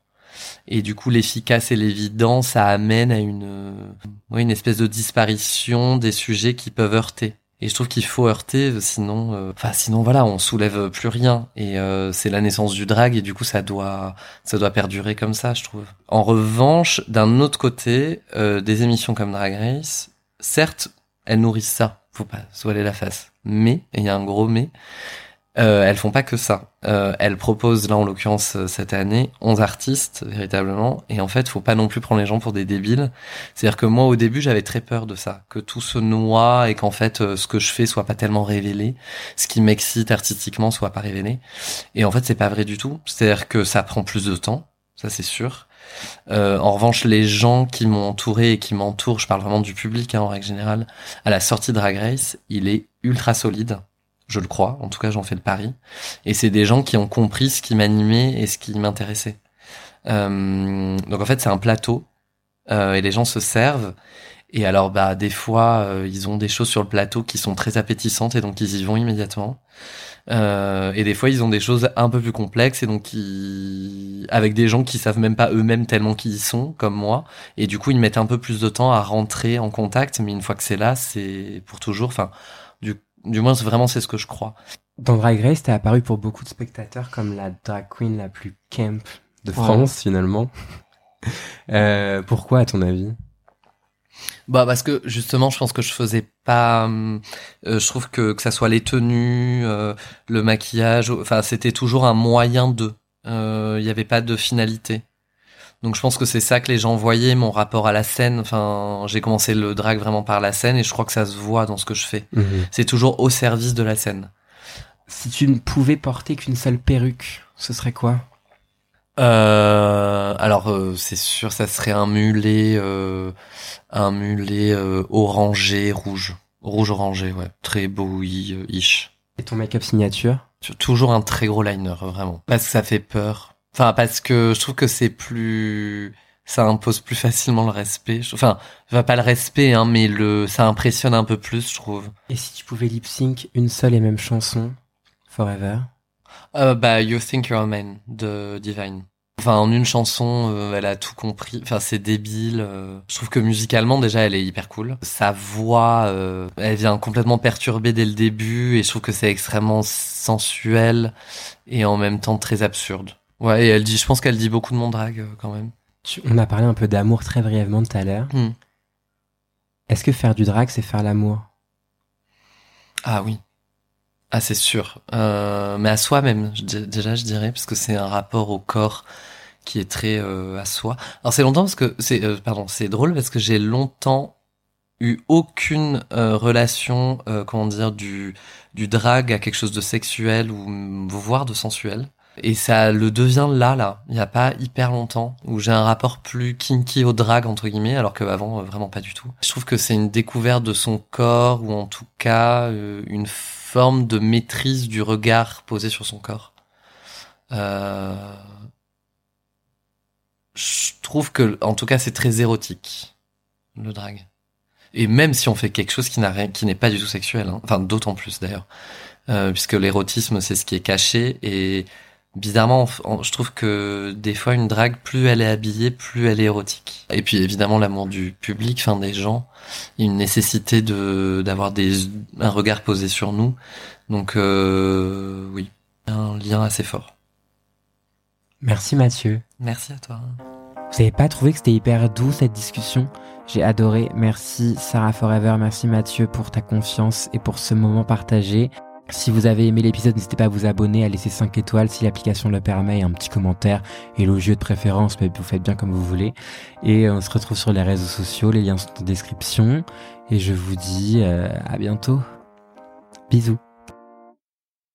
Et du coup, l'efficace et l'évident, ça amène à une, euh, une espèce de disparition des sujets qui peuvent heurter. Et je trouve qu'il faut heurter, sinon, euh, enfin, sinon voilà, on soulève plus rien. Et euh, c'est la naissance du drag, et du coup, ça doit, ça doit perdurer comme ça, je trouve. En revanche, d'un autre côté, euh, des émissions comme Drag Race, certes, elles nourrissent ça. Faut pas se voiler la face. Mais, et il y a un gros mais, euh, elles font pas que ça. Euh, elles proposent, là en l'occurrence cette année, onze artistes, véritablement, et en fait, faut pas non plus prendre les gens pour des débiles. C'est-à-dire que moi, au début, j'avais très peur de ça, que tout se noie et qu'en fait, ce que je fais soit pas tellement révélé, ce qui m'excite artistiquement soit pas révélé. Et en fait, c'est pas vrai du tout. C'est-à-dire que ça prend plus de temps, ça c'est sûr. Euh, en revanche, les gens qui m'ont entouré et qui m'entourent, je parle vraiment du public hein, en règle générale, à la sortie de Drag Race, il est ultra solide, je le crois, en tout cas j'en fais le pari, et c'est des gens qui ont compris ce qui m'animait et ce qui m'intéressait. Euh, donc en fait c'est un plateau, euh, et les gens se servent, et alors bah des fois euh, ils ont des choses sur le plateau qui sont très appétissantes et donc ils y vont immédiatement. Euh, et des fois ils ont des choses un peu plus complexes et donc ils... avec des gens qui savent même pas eux-mêmes tellement qu'ils y sont comme moi, et du coup ils mettent un peu plus de temps à rentrer en contact, mais une fois que c'est là c'est pour toujours, enfin du, du moins vraiment c'est ce que je crois. Dans Drag Race t'es apparu pour beaucoup de spectateurs comme la drag queen la plus camp de France, ouais. Finalement euh, pourquoi à ton avis? Bah parce que justement je pense que je faisais pas euh, je trouve que que ça soit les tenues, euh, le maquillage, enfin c'était toujours un moyen de euh, il y avait pas de finalité. Donc je pense que c'est ça que les gens voyaient, mon rapport à la scène, enfin j'ai commencé le drag vraiment par la scène et je crois que ça se voit dans ce que je fais. Mmh. C'est toujours au service de la scène. Si tu ne pouvais porter qu'une seule perruque, ce serait quoi? Euh, alors euh, c'est sûr, ça serait un mulet, euh, un mulet euh, orangé, rouge, rouge orangé, ouais, très Bowie-ish. Et ton make-up signature? Toujours un très gros liner, vraiment. Parce que ça fait peur. Enfin, parce que je trouve que c'est plus, ça impose plus facilement le respect. Enfin, va pas le respect, hein, mais le, ça impressionne un peu plus, je trouve. Et si tu pouvais lip-sync une seule et même chanson, Forever? Euh, bah, You Think You're a Man de Divine. Enfin, en une chanson, euh, elle a tout compris. Enfin, c'est débile. Euh... Je trouve que musicalement, déjà, elle est hyper cool. Sa voix, euh, elle vient complètement perturber dès le début. Et je trouve que c'est extrêmement sensuel et en même temps très absurde. Ouais, et elle dit, je pense qu'elle dit beaucoup de mon drag, euh, quand même. On a parlé un peu d'amour très brièvement tout à l'heure. Hmm. Est-ce que faire du drag, c'est faire l'amour? Ah oui. Ah, c'est sûr. Euh, mais à soi-même, je, déjà, je dirais, parce que c'est un rapport au corps qui est très euh, à soi. Alors, c'est longtemps parce que... c'est euh, pardon, c'est drôle parce que j'ai longtemps eu aucune euh, relation, euh, comment dire, du, du drag à quelque chose de sexuel ou voire de sensuel. Et ça le devient là, là. Il n'y a pas hyper longtemps où j'ai un rapport plus kinky au drag, entre guillemets, alors qu'avant, euh, vraiment pas du tout. Je trouve que c'est une découverte de son corps ou en tout cas euh, une... forme de maîtrise du regard posé sur son corps. Euh... Je trouve que, en tout cas, c'est très érotique, le drag. Et même si on fait quelque chose qui n'a rien, qui n'est pas du tout sexuel, hein. Enfin, d'autant plus d'ailleurs, euh, puisque l'érotisme, c'est ce qui est caché, et bizarrement, on, on, je trouve que des fois, une drague, plus elle est habillée, plus elle est érotique. Et puis, évidemment, l'amour du public, enfin, des gens, une nécessité de d'avoir des un regard posé sur nous, donc euh, oui, un lien assez fort. Merci Mathieu. Merci à toi. Vous n'avez pas trouvé que c'était hyper doux cette discussion? J'ai adoré. Merci Sara Forever, merci Mathieu pour ta confiance et pour ce moment partagé. Si vous avez aimé l'épisode, n'hésitez pas à vous abonner, à laisser cinq étoiles si l'application le permet, et un petit commentaire, élogieux de préférence, mais vous faites bien comme vous voulez. Et on se retrouve sur les réseaux sociaux, les liens sont en description. Et je vous dis euh, à bientôt. Bisous.